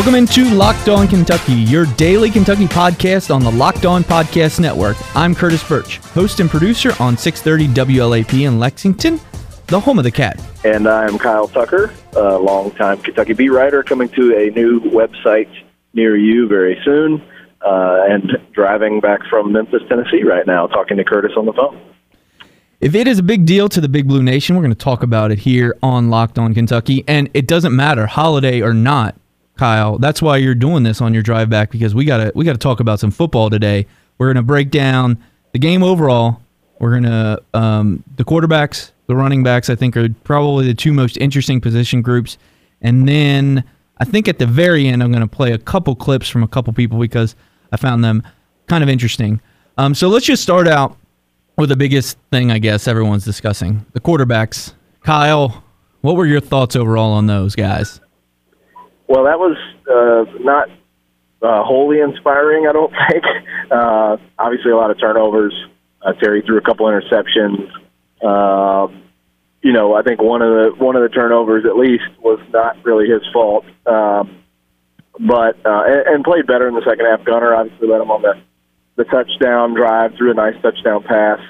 Welcome into Locked On Kentucky, your daily Kentucky podcast on the Locked On Podcast Network. I'm Curtis Birch, host and producer on 630 WLAP in Lexington, the home of the Cat. And I'm Kyle Tucker, a longtime Kentucky beat writer, coming to a new website near you very soon, and driving back from Memphis, Tennessee right now, talking to Curtis on the phone. If it is a big deal to the Big Blue Nation, we're going to talk about it here on Locked On Kentucky, and it doesn't matter, holiday or not. Kyle, that's why you're doing this on your drive back, because we gotta talk about some football today. We're gonna break down the game overall. We're gonna the quarterbacks, the running backs, I think are probably the two most interesting position groups. And then I think at the very end, I'm gonna play a couple clips from a couple people because I found them kind of interesting. So let's just start out with the biggest thing I guess everyone's discussing: the quarterbacks. Kyle, what were your thoughts overall on those guys? Well, that was not wholly inspiring, I don't think. Obviously, a lot of turnovers. Terry threw a couple interceptions. I think one of the turnovers, at least, was not really his fault. But played better in the second half. Gunner obviously led him on the touchdown drive, threw a nice touchdown pass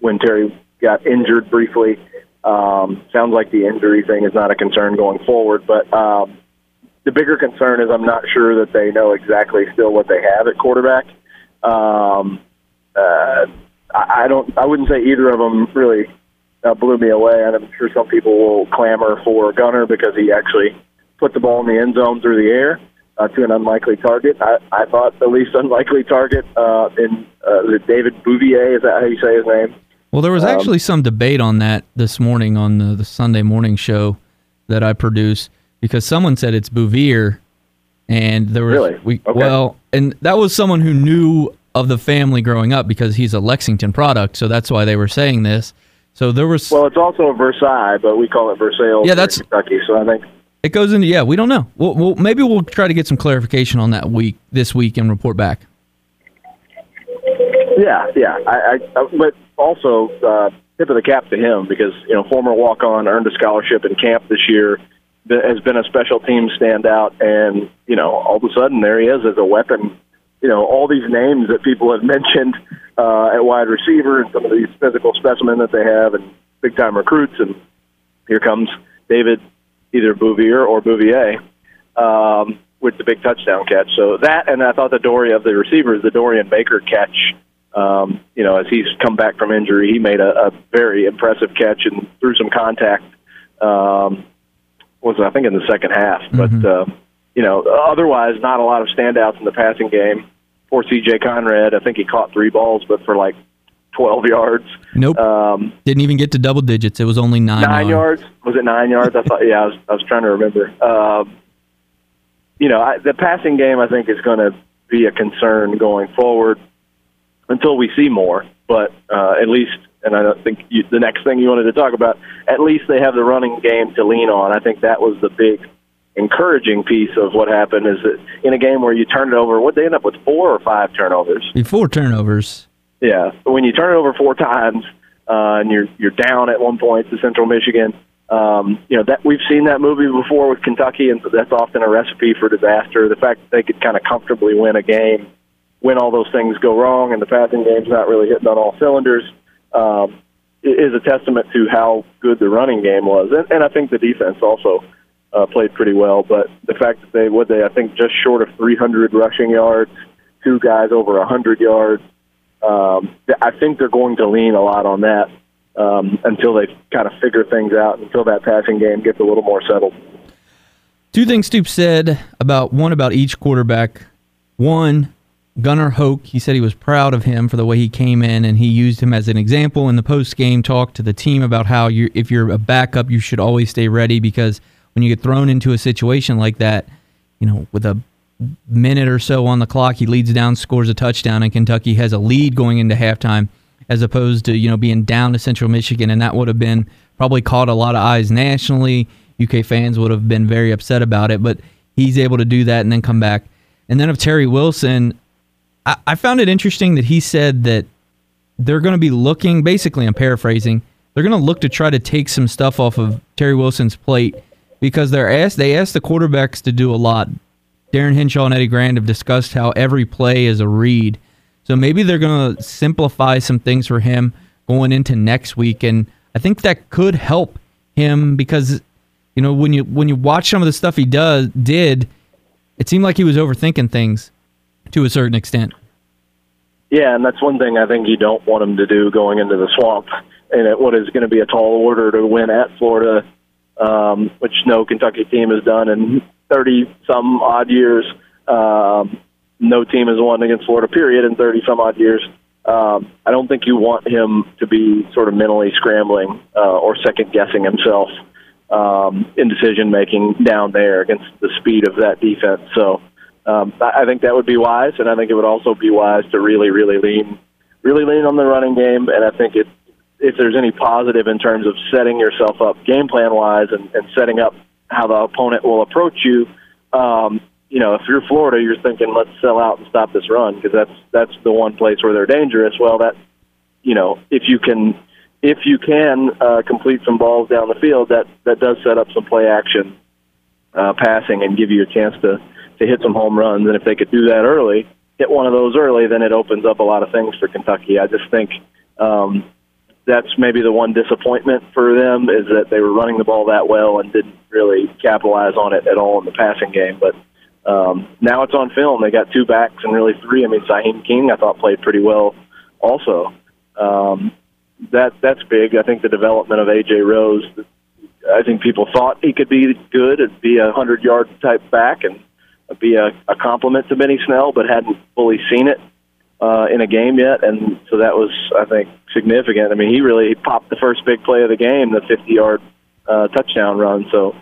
when Terry got injured briefly. Sounds like the injury thing is not a concern going forward, but the bigger concern is I'm not sure that they know exactly still what they have at quarterback. I wouldn't say either of them really blew me away, and I'm sure some people will clamor for Gunner because he actually put the ball in the end zone through the air to an unlikely target. I thought the least unlikely target in David Bouvier, is that how you say his name? Well, there was actually some debate on that this morning on the Sunday morning show that I produce, because someone said it's Bouvier, and there was really? Okay. Well, and that was someone who knew of the family growing up because he's a Lexington product, so that's why they were saying this. So there was it's also Versailles, but we call it Versailles. Yeah, that's Kentucky. So I think it goes into we don't know. Well, maybe we'll try to get some clarification on that this week and report back. Yeah. But also, tip of the cap to him, because former walk-on, earned a scholarship in camp this year, has been a special team standout, and all of a sudden there he is as a weapon. All these names that people have mentioned at wide receiver, and some of these physical specimen that they have, and big-time recruits, and here comes David, either Bouvier or Bouvier, with the big touchdown catch. So that, and I thought the Dory of the receivers, the Dorian Baker catch. As he's come back from injury, he made a very impressive catch and threw some contact. I think in the second half, mm-hmm. But otherwise not a lot of standouts in the passing game. Poor C.J. Conrad, I think he caught 3 balls, but for like 12 yards. Nope, didn't even get to double digits. It was only 9 yards. Was it 9 yards? I thought. Yeah, I was trying to remember. The passing game I think is going to be a concern going forward, until we see more, but at least, and I don't think the next thing you wanted to talk about, at least they have the running game to lean on. I think that was the big encouraging piece of what happened, is that in a game where you turn it over, what they end up with, 4 or 5 turnovers? 4 turnovers. Yeah, but when you turn it over 4 times and you're down at one point to Central Michigan, that we've seen that movie before with Kentucky, and that's often a recipe for disaster. The fact that they could kind of comfortably win a game when all those things go wrong and the passing game's not really hitting on all cylinders, is a testament to how good the running game was. And I think the defense also played pretty well. But the fact that I think just short of 300 rushing yards, 2 guys over 100 yards, I think they're going to lean a lot on that until they kind of figure things out, until that passing game gets a little more settled. 2 things Stoops said, about each quarterback. 1, Gunnar Hoke, he said he was proud of him for the way he came in, and he used him as an example in the post-game talk to the team about how if you're a backup, you should always stay ready, because when you get thrown into a situation like that, with a minute or so on the clock, he leads down, scores a touchdown, and Kentucky has a lead going into halftime, as opposed to being down to Central Michigan, and that would have been probably caught a lot of eyes nationally. UK fans would have been very upset about it, but he's able to do that and then come back. And then of Terry Wilson, I found it interesting that he said that they're going to be looking, basically I'm paraphrasing, they're going to look to try to take some stuff off of Terry Wilson's plate because they ask the quarterbacks to do a lot. Darren Henshaw and Eddie Grand have discussed how every play is a read. So maybe they're going to simplify some things for him going into next week, and I think that could help him because, you know, when you watch some of the stuff he did, it seemed like he was overthinking things to a certain extent. Yeah, and that's one thing I think you don't want him to do going into the swamp, and at what is going to be a tall order to win at Florida, which no Kentucky team has done in 30-some-odd years. No team has won against Florida, period, in 30-some-odd years. I don't think you want him to be sort of mentally scrambling or second-guessing himself in decision-making down there against the speed of that defense. So I think that would be wise, and I think it would also be wise to really lean on the running game. And I think if there's any positive in terms of setting yourself up game plan-wise and setting up how the opponent will approach you, you know, if you're Florida, you're thinking, let's sell out and stop this run because that's the one place where they're dangerous. Well, that, you know, if you can complete some balls down the field, that does set up some play action passing and give you a chance to hit some home runs. And if they could do that early, hit one of those early, then it opens up a lot of things for Kentucky. I just think that's maybe the one disappointment for them is that they were running the ball that well and didn't really capitalize on it at all in the passing game. But now it's on film. They got two backs and really three. I mean, Saheem King, I thought, played pretty well also. That's big. I think the development of A.J. Rose, I think people thought he could be good. It'd be a 100-yard type back and be a compliment to Benny Snell, but hadn't fully seen it in a game yet. And so that was, I think, significant. I mean, he really popped the first big play of the game, the 50-yard touchdown run. So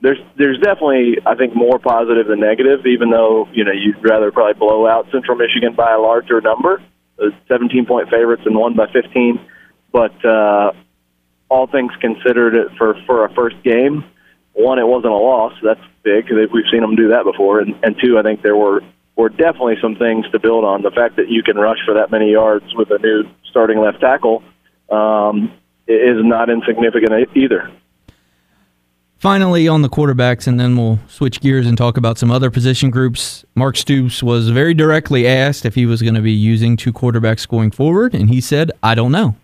there's definitely, I think, more positive than negative, even though, you know, you'd rather probably blow out Central Michigan by a larger number, 17-point favorites and won by 15. But all things considered, for a first game, one, it wasn't a loss. That's big. We've seen them do that before. And two, I think there were definitely some things to build on. The fact that you can rush for that many yards with a new starting left tackle is not insignificant either. Finally, on the quarterbacks, and then we'll switch gears and talk about some other position groups. Mark Stoops was very directly asked if he was going to be using two quarterbacks going forward, and he said, I don't know.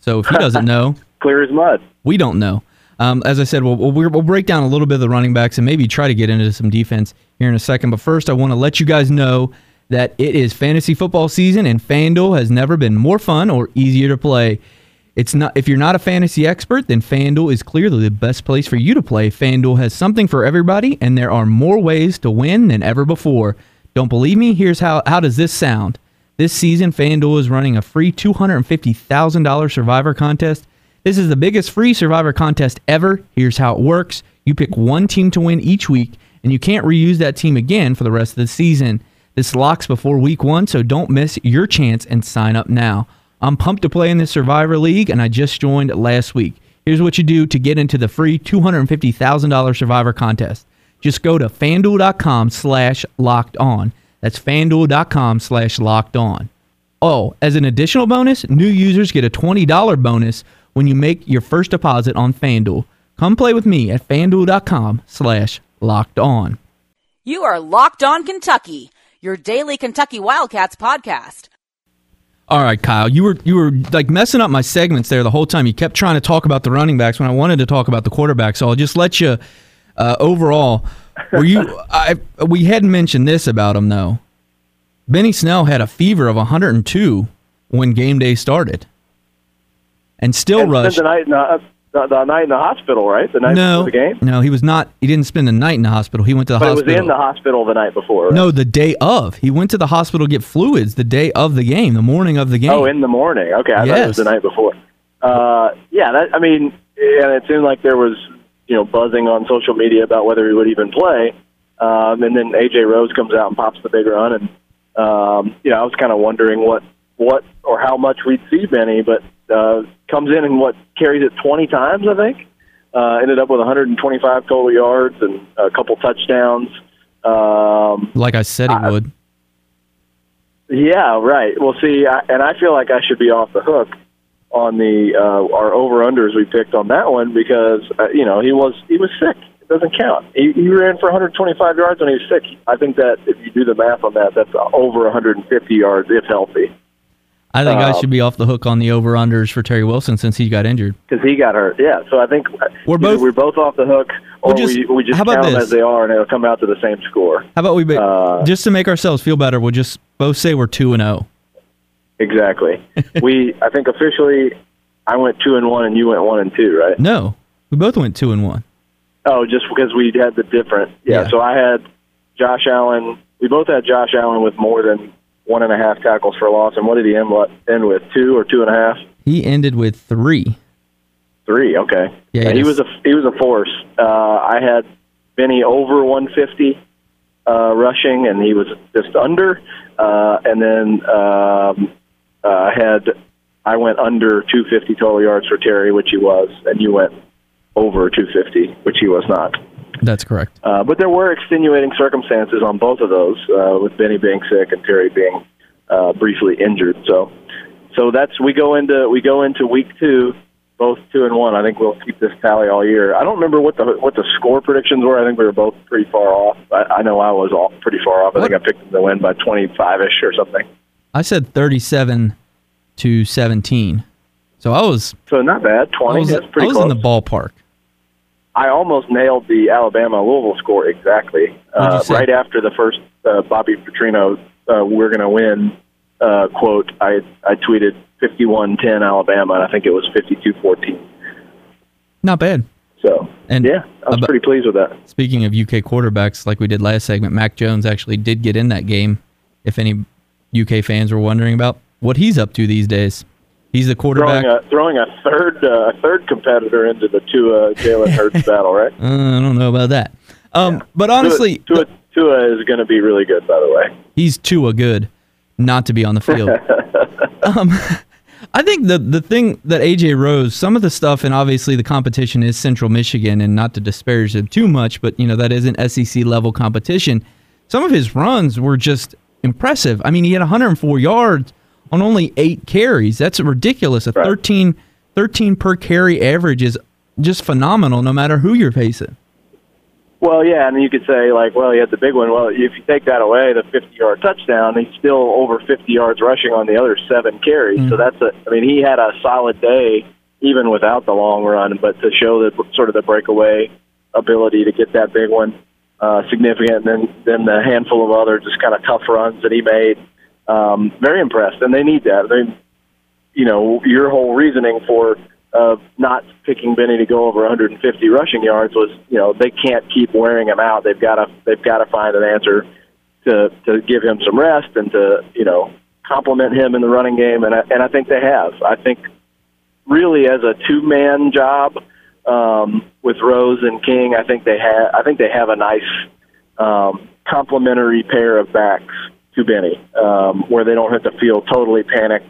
So if he doesn't know... Clear as mud. We don't know. As I said, we'll break down a little bit of the running backs and maybe try to get into some defense here in a second. But first, I want to let you guys know that it is fantasy football season, and FanDuel has never been more fun or easier to play. It's not. If you're not a fantasy expert, then FanDuel is clearly the best place for you to play. FanDuel has something for everybody, and there are more ways to win than ever before. Don't believe me? Here's how does this sound? This season, FanDuel is running a free $250,000 Survivor contest. This is the biggest free Survivor contest ever. Here's how it works. You pick one team to win each week, and you can't reuse that team again for the rest of the season. This locks before week one, so don't miss your chance and sign up now. I'm pumped to play in this Survivor League, and I just joined last week. Here's what you do to get into the free $250,000 Survivor Contest. Just go to FanDuel.com/LockedOn. That's FanDuel.com/LockedOn. Oh, as an additional bonus, new users get a $20 bonus when you make your first deposit on FanDuel. Come play with me at FanDuel.com/LockedOn. You are Locked On Kentucky, your daily Kentucky Wildcats podcast. All right, Kyle, you were like messing up my segments there the whole time. You kept trying to talk about the running backs when I wanted to talk about the quarterback. So I'll just let you. Overall, were you? We hadn't mentioned this about him though. Benny Snell had a fever of 102 when game day started, and still rushed. The night in the hospital, right? The night before the game. No, he was not. He didn't spend the night in the hospital. He went to the hospital. But he was in the hospital the night before. Right? No, the day of. He went to the hospital to get fluids the day of the game, the morning of the game. Oh, in the morning. Okay, I thought it was the night before. And it seemed like there was, you know, buzzing on social media about whether he would even play. And then A.J. Rose comes out and pops the big run, and you know, I was kind of wondering what or how much we'd see Benny, but. Comes in and carries it 20 times, I think. Ended up with 125 total yards and a couple touchdowns. Like I said, he would. Yeah, right. Well, see, I feel like I should be off the hook on the our over-unders we picked on that one because, you know, he was sick. It doesn't count. He ran for 125 yards when he was sick. I think that if you do the math on that, that's over 150 yards if healthy. I think I should be off the hook on the over-unders for Terry Wilson since he got injured. Because he got hurt, yeah. So I think we're both off the hook, or we just count them as they are, and it'll come out to the same score. How about we, just to make ourselves feel better, we'll just both say we're 2-0. Exactly. I think officially I went 2-1 and you went 1-2, right? No, we both went 2-1. Oh, just because we had the different. Yeah, so I had Josh Allen. We both had Josh Allen with more than 1.5 tackles for loss. And what did he end with, 2 or 2.5? He ended with 3. 3, okay. Yeah, he was a force. I had Benny over 150 rushing, and he was just under. And then I went under 250 total yards for Terry, which he was, and you went over 250, which he was not. That's correct. But there were extenuating circumstances on both of those, with Benny being sick and Terry being briefly injured. So that's we go into week 2, both 2-1. I think we'll keep this tally all year. I don't remember what the score predictions were. I think we were both pretty far off. I know I was off pretty far off. I think I picked them to win by 25-ish or something. I said 37-17. So I was not bad. 20. That's pretty close. I was in the ballpark. I almost nailed the Alabama-Louisville score exactly. Right after the first Bobby Petrino, we're going to win, quote, I tweeted 51-10 Alabama, and I think it was 52-14. Not bad. So, and yeah, I was pretty pleased with that. Speaking of UK quarterbacks, like we did last segment, Mac Jones actually did get in that game, if any UK fans were wondering about what he's up to these days. He's the quarterback. Throwing a third competitor into the Tua Jalen Hurts battle, right? I don't know about that. Yeah. But honestly, Tua is going to be really good, by the way. He's Tua good, not to be on the field. I think the thing that A.J. Rose, some of the stuff, and obviously the competition is Central Michigan, and not to disparage them too much, but you know that is an SEC-level competition. Some of his runs were just impressive. I mean, he had 104 yards on only 8 carries. That's ridiculous. A 13 per carry average is just phenomenal no matter who you're facing. Well, yeah, and you could say, like, well, he had the big one. Well, if you take that away, the 50-yard touchdown, he's still over 50 yards rushing on the other 7 carries. Mm-hmm. So he had a solid day even without the long run, but to show that sort of the breakaway ability to get that big one significant, and then the handful of other just kind of tough runs that he made. Very impressed, and they need that. Your whole reasoning for not picking Benny to go over 150 rushing yards was, they can't keep wearing him out. They've got to find an answer to give him some rest and to complement him in the running game. And I think they have. I think really as a 2-man job with Rose and King, I think they have a nice complementary pair of backs to Benny, where they don't have to feel totally panicked.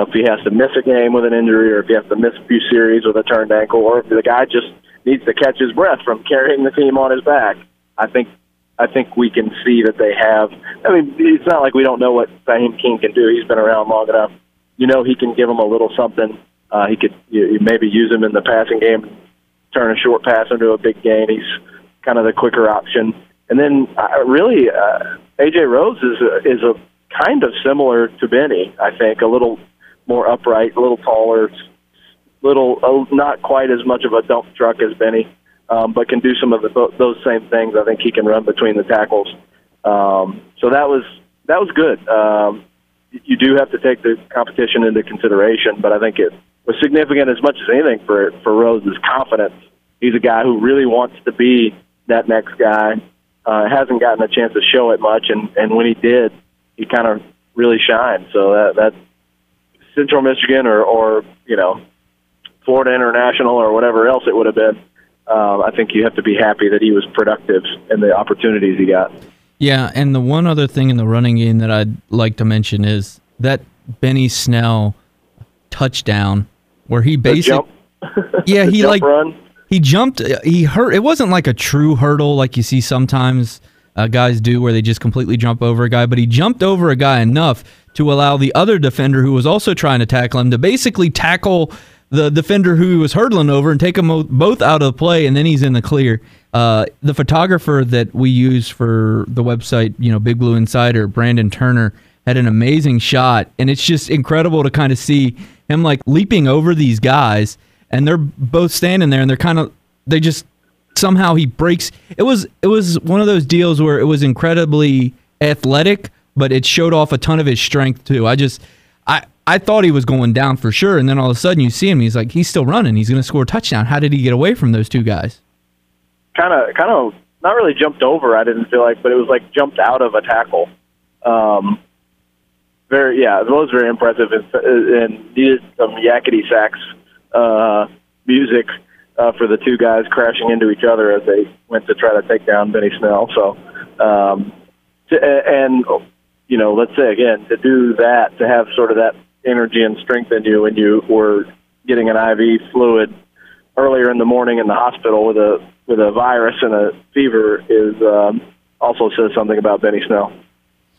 If he has to miss a game with an injury, or if he has to miss a few series with a turned ankle, or if the guy just needs to catch his breath from carrying the team on his back, I think we can see that they have. I mean, it's not like we don't know what Saheem King can do. He's been around long enough. He can give him a little something. He could maybe use him in the passing game, turn a short pass into a big gain. He's kind of the quicker option. And then A.J. Rose is a kind of similar to Benny, I think, a little more upright, a little taller, not quite as much of a dump truck as Benny, but can do some of those same things. I think he can run between the tackles. So that was good. You do have to take the competition into consideration, but I think it was significant as much as anything for Rose's confidence. He's a guy who really wants to be that next guy. Hasn't gotten a chance to show it much, and when he did, he kind of really shined. So that Central Michigan or Florida International or whatever else it would have been, I think you have to be happy that he was productive in the opportunities he got. Yeah, and the one other thing in the running game that I'd like to mention is that Benny Snell touchdown where he basically... Yeah, he like... Run. He jumped. He hurt. It wasn't like a true hurdle like you see sometimes guys do where they just completely jump over a guy, but he jumped over a guy enough to allow the other defender who was also trying to tackle him to basically tackle the defender who he was hurdling over and take them both out of the play, and then he's in the clear. The photographer that we use for the website, Big Blue Insider, Brandon Turner, had an amazing shot, and it's just incredible to kind of see him like leaping over these guys, and they're both standing there, and they just somehow he breaks. It was one of those deals where it was incredibly athletic, but it showed off a ton of his strength too. I thought he was going down for sure, and then all of a sudden you see him. He's like, he's still running. He's going to score a touchdown. How did he get away from those two guys? Kind of, not really jumped over. I didn't feel like, but it was like jumped out of a tackle. It was very impressive, and needed some yakety sax music for the two guys crashing into each other as they went to try to take down Benny Snell. So, let's say again, to do that, to have sort of that energy and strength in you when you were getting an IV fluid earlier in the morning in the hospital with a virus and a fever is also says something about Benny Snell.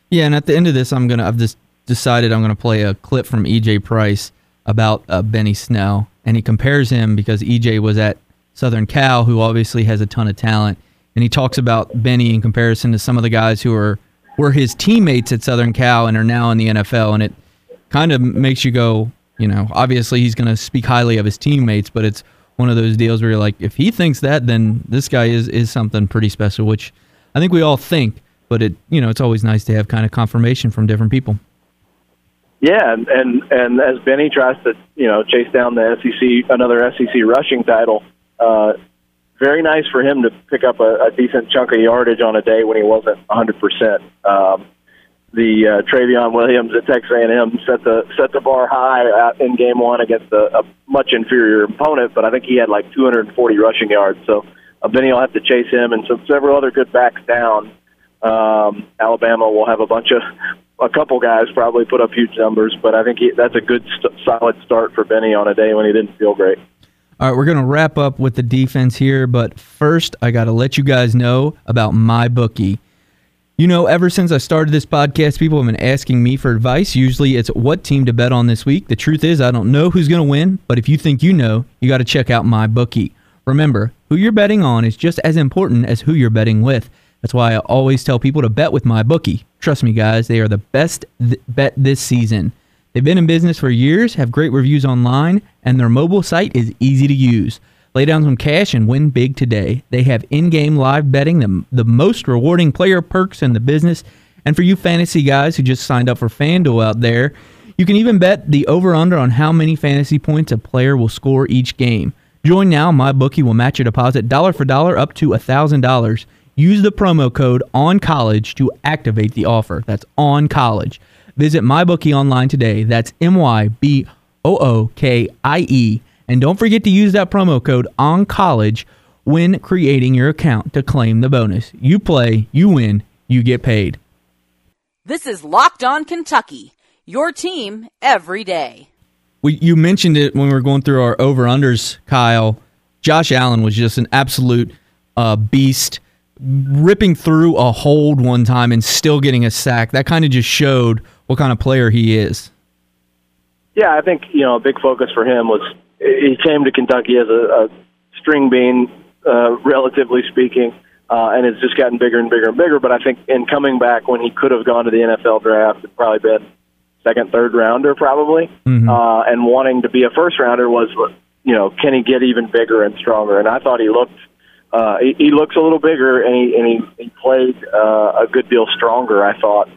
Yeah, and at the end of this, I've just decided I'm gonna play a clip from E.J. Price about Benny Snell, and he compares him because E.J. was at Southern Cal, who obviously has a ton of talent, and he talks about Benny in comparison to some of the guys who were his teammates at Southern Cal and are now in the NFL, and it kind of makes you go, obviously he's going to speak highly of his teammates, but it's one of those deals where you're like, if he thinks that, then this guy is something pretty special, which I think we all think, but it's always nice to have kind of confirmation from different people. Yeah, and as Benny tries to chase down the SEC, another SEC rushing title, very nice for him to pick up a decent chunk of yardage on a day when he wasn't 100%. The Travion Williams at Texas A&M set the bar high in game one against a much inferior opponent, but I think he had like 240 rushing yards. So Benny will have to chase him and several other good backs down. Alabama will have a couple guys probably put up huge numbers, but I think that's a good solid start for Benny on a day when he didn't feel great. All right, we're going to wrap up with the defense here, but first I got to let you guys know about MyBookie. Ever since I started this podcast, people have been asking me for advice. Usually it's what team to bet on this week. The truth is I don't know who's going to win, but if you think you know, you got to check out MyBookie. Remember, who you're betting on is just as important as who you're betting with. That's why I always tell people to bet with MyBookie. Trust me, guys, they are the best bet this season. They've been in business for years, have great reviews online, and their mobile site is easy to use. Lay down some cash and win big today. They have in-game live betting, the most rewarding player perks in the business. And for you fantasy guys who just signed up for FanDuel out there, you can even bet the over-under on how many fantasy points a player will score each game. Join now. MyBookie will match your deposit dollar for dollar up to $1,000. Use the promo code ONCOLLEGE to activate the offer. That's ONCOLLEGE. Visit MyBookie online today. That's MyBookie. And don't forget to use that promo code ONCOLLEGE when creating your account to claim the bonus. You play, you win, you get paid. This is Locked On Kentucky, your team every day. You mentioned it when we were going through our over-unders, Kyle. Josh Allen was just an absolute beast, ripping through a hold one time and still getting a sack. That kind of just showed what kind of player he is. Yeah, I think, a big focus for him was he came to Kentucky as a string bean, relatively speaking, and it's just gotten bigger and bigger and bigger. But I think in coming back when he could have gone to the NFL draft, it'd probably been second, third rounder probably, and wanting to be a first rounder was, can he get even bigger and stronger? And I thought he looked he looks a little bigger, and he played a good deal stronger, I thought.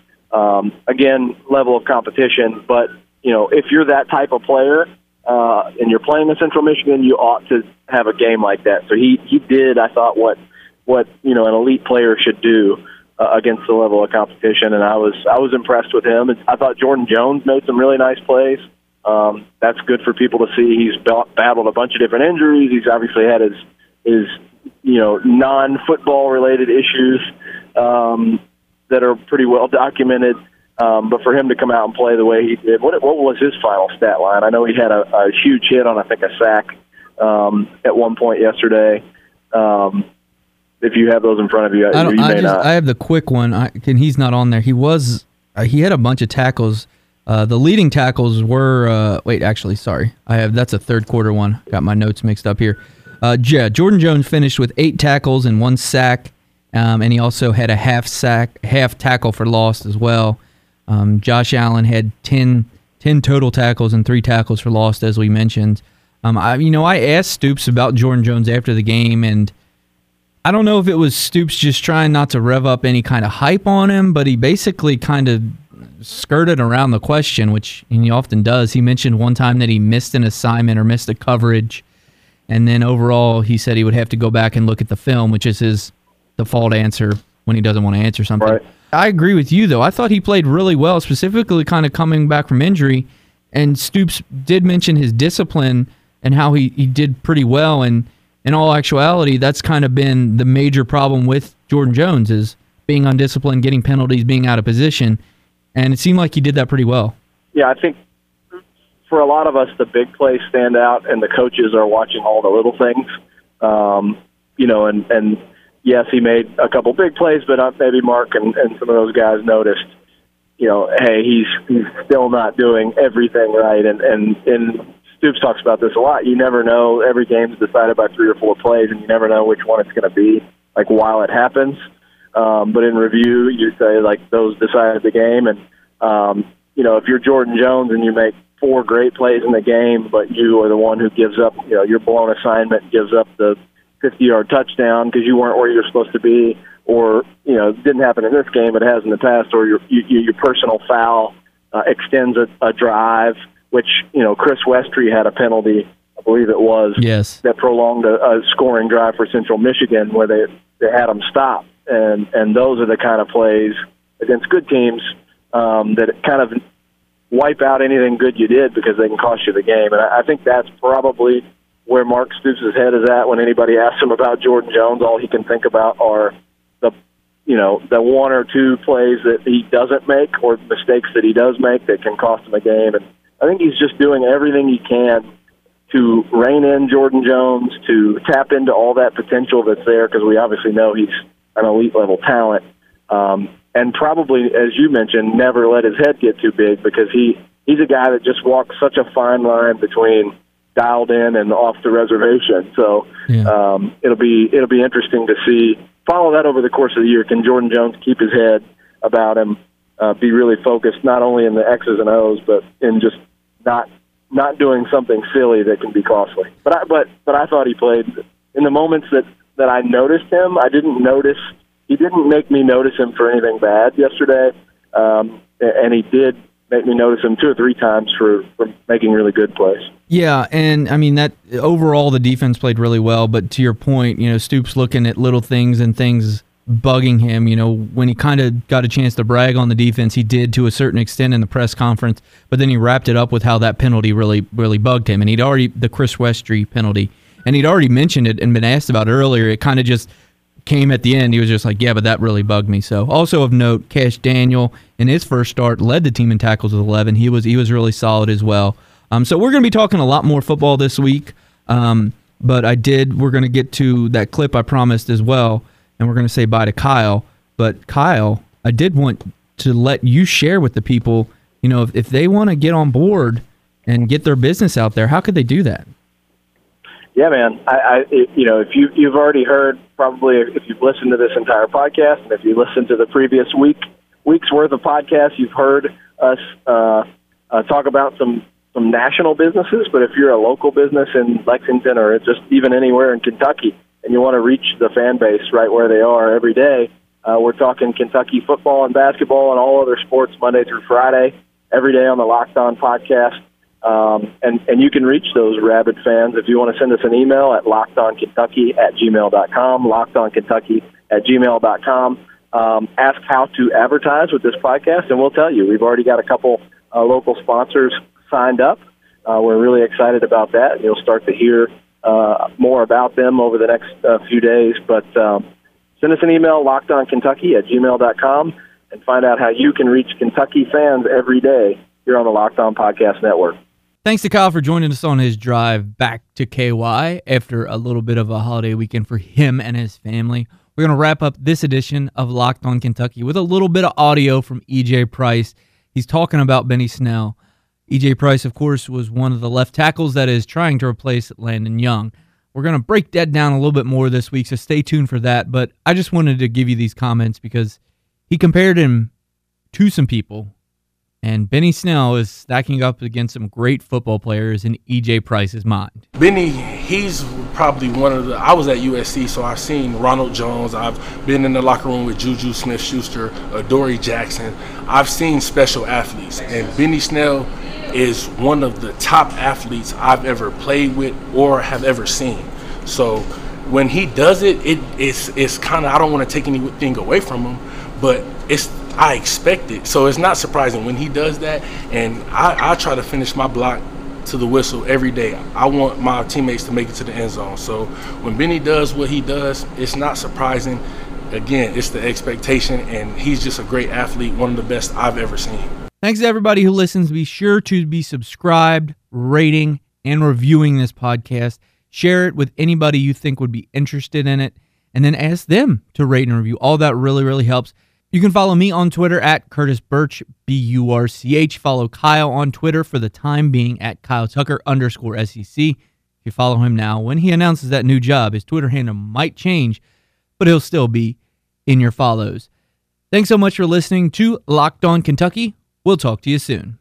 Again, level of competition, but if you're that type of player and you're playing in Central Michigan, you ought to have a game like that. So he did, I thought, what an elite player should do against the level of competition, and I was impressed with him. I thought Jordan Jones made some really nice plays. That's good for people to see. He's battled a bunch of different injuries. He's obviously had his non-football related issues that are pretty well documented, but for him to come out and play the way he did, what was his final stat line? I know he had a huge hit on, I think, a sack at one point yesterday. If you have those in front of you, you may not. I have the quick one, and he's not on there. He had a bunch of tackles. The leading tackles were, that's a third quarter one. Got my notes mixed up here. Jordan Jones finished with 8 tackles and 1 sack, and he also had a half tackle for loss as well. Josh Allen had 10 total tackles and 3 tackles for loss, as we mentioned. I asked Stoops about Jordan Jones after the game, and I don't know if it was Stoops just trying not to rev up any kind of hype on him, but he basically kind of skirted around the question, which he often does. He mentioned one time that he missed an assignment or missed a coverage, and then overall he said he would have to go back and look at the film, which is his default answer when he doesn't want to answer something. Right. I agree with you, though. I thought he played really well, specifically kind of coming back from injury, and Stoops did mention his discipline and how he did pretty well, and in all actuality, that's kind of been the major problem with Jordan Jones, is being undisciplined, getting penalties, being out of position. And it seemed like he did that pretty well. Yeah, I think for a lot of us, the big plays stand out, and the coaches are watching all the little things. And yes, he made a couple big plays, but maybe Mark and some of those guys noticed, hey, he's still not doing everything right. And Stoops talks about this a lot. You never know. Every game's decided by 3 or 4 plays, and you never know which one it's going to be, like, while it happens. But in review, you say, like, those decided the game. And, if you're Jordan Jones and you make 4 great plays in the game, but you are the one who gives up, your blown assignment, gives up the 50-yard touchdown because you weren't where you were supposed to be, or, it didn't happen in this game, but it has in the past, or your personal foul extends a drive, which, Chris Westry had a penalty, I believe it was, yes, that prolonged a scoring drive for Central Michigan where they had them stopped. And those are the kind of plays against good teams that kind of wipe out anything good you did because they can cost you the game. And I think that's probably where Mark Stoops' head is at when anybody asks him about Jordan Jones. All he can think about are the 1 or 2 plays that he doesn't make or mistakes that he does make that can cost him a game. And I think he's just doing everything he can to rein in Jordan Jones, to tap into all that potential that's there, because we obviously know he's an elite-level talent, and probably, as you mentioned, never let his head get too big, because he's a guy that just walks such a fine line between dialed in and off the reservation. So it'll be interesting to follow that over the course of the year. Can Jordan Jones keep his head about him, be really focused not only in the X's and O's, but in just not doing something silly that can be costly? But I thought he played in the moments that I noticed him. I didn't notice. He didn't make me notice him for anything bad yesterday, and he did make me notice him 2 or 3 times for making really good plays. Yeah, and I mean that overall the defense played really well. But to your point, Stoops looking at little things and things bugging him. When he kind of got a chance to brag on the defense, he did to a certain extent in the press conference. But then he wrapped it up with how that penalty really, really bugged him, and the Chris Westry penalty. And he'd already mentioned it and been asked about it earlier. It kind of just came at the end. He was just like, yeah, but that really bugged me. So also of note, Cash Daniel, in his first start, led the team in tackles with 11. He was really solid as well. So we're going to be talking a lot more football this week. But we're going to get to that clip I promised as well. And we're going to say bye to Kyle. But Kyle, I did want to let you share with the people, if they want to get on board and get their business out there, how could they do that? Yeah, man. If you've already heard, probably if you've listened to this entire podcast, and if you listened to the previous week's worth of podcasts, you've heard us talk about some national businesses. But if you're a local business in Lexington or just even anywhere in Kentucky, and you want to reach the fan base right where they are every day, we're talking Kentucky football and basketball and all other sports Monday through Friday, every day on the Locked On podcast. And you can reach those rabid fans if you want to send us an email at lockedonkentucky@gmail.com, lockedonkentucky@gmail.com. Ask how to advertise with this podcast, and we'll tell you. We've already got a couple local sponsors signed up. We're really excited about that. You'll start to hear more about them over the next few days. But send us an email, lockedonkentucky@gmail.com, and find out how you can reach Kentucky fans every day here on the Locked On Podcast Network. Thanks to Kyle for joining us on his drive back to KY after a little bit of a holiday weekend for him and his family. We're going to wrap up this edition of Locked On Kentucky with a little bit of audio from E.J. Price. He's talking about Benny Snell. E.J. Price, of course, was one of the left tackles that is trying to replace Landon Young. We're going to break that down a little bit more this week, so stay tuned for that. But I just wanted to give you these comments because he compared him to some people, and Benny Snell is stacking up against some great football players in E.J. Price's mind. Benny, he's probably one of the – I was at USC, so I've seen Ronald Jones. I've been in the locker room with Juju Smith-Schuster, Adoree Jackson. I've seen special athletes, and Benny Snell – is one of the top athletes I've ever played with or have ever seen. So when he does it, it's kind of, I don't want to take anything away from him, but I expect it. So it's not surprising when he does that, and I try to finish my block to the whistle every day. I want my teammates to make it to the end zone. So when Benny does what he does, it's not surprising. Again, it's the expectation, and he's just a great athlete, one of the best I've ever seen. Thanks to everybody who listens. Be sure to be subscribed, rating, and reviewing this podcast. Share it with anybody you think would be interested in it, and then ask them to rate and review. All that really, really helps. You can follow me on Twitter at Curtis Birch, B-U-R-C-H. Follow Kyle on Twitter for the time being at Kyle Tucker _SEC. If you follow him now, when he announces that new job, his Twitter handle might change, but he'll still be in your follows. Thanks so much for listening to Locked On Kentucky. We'll talk to you soon.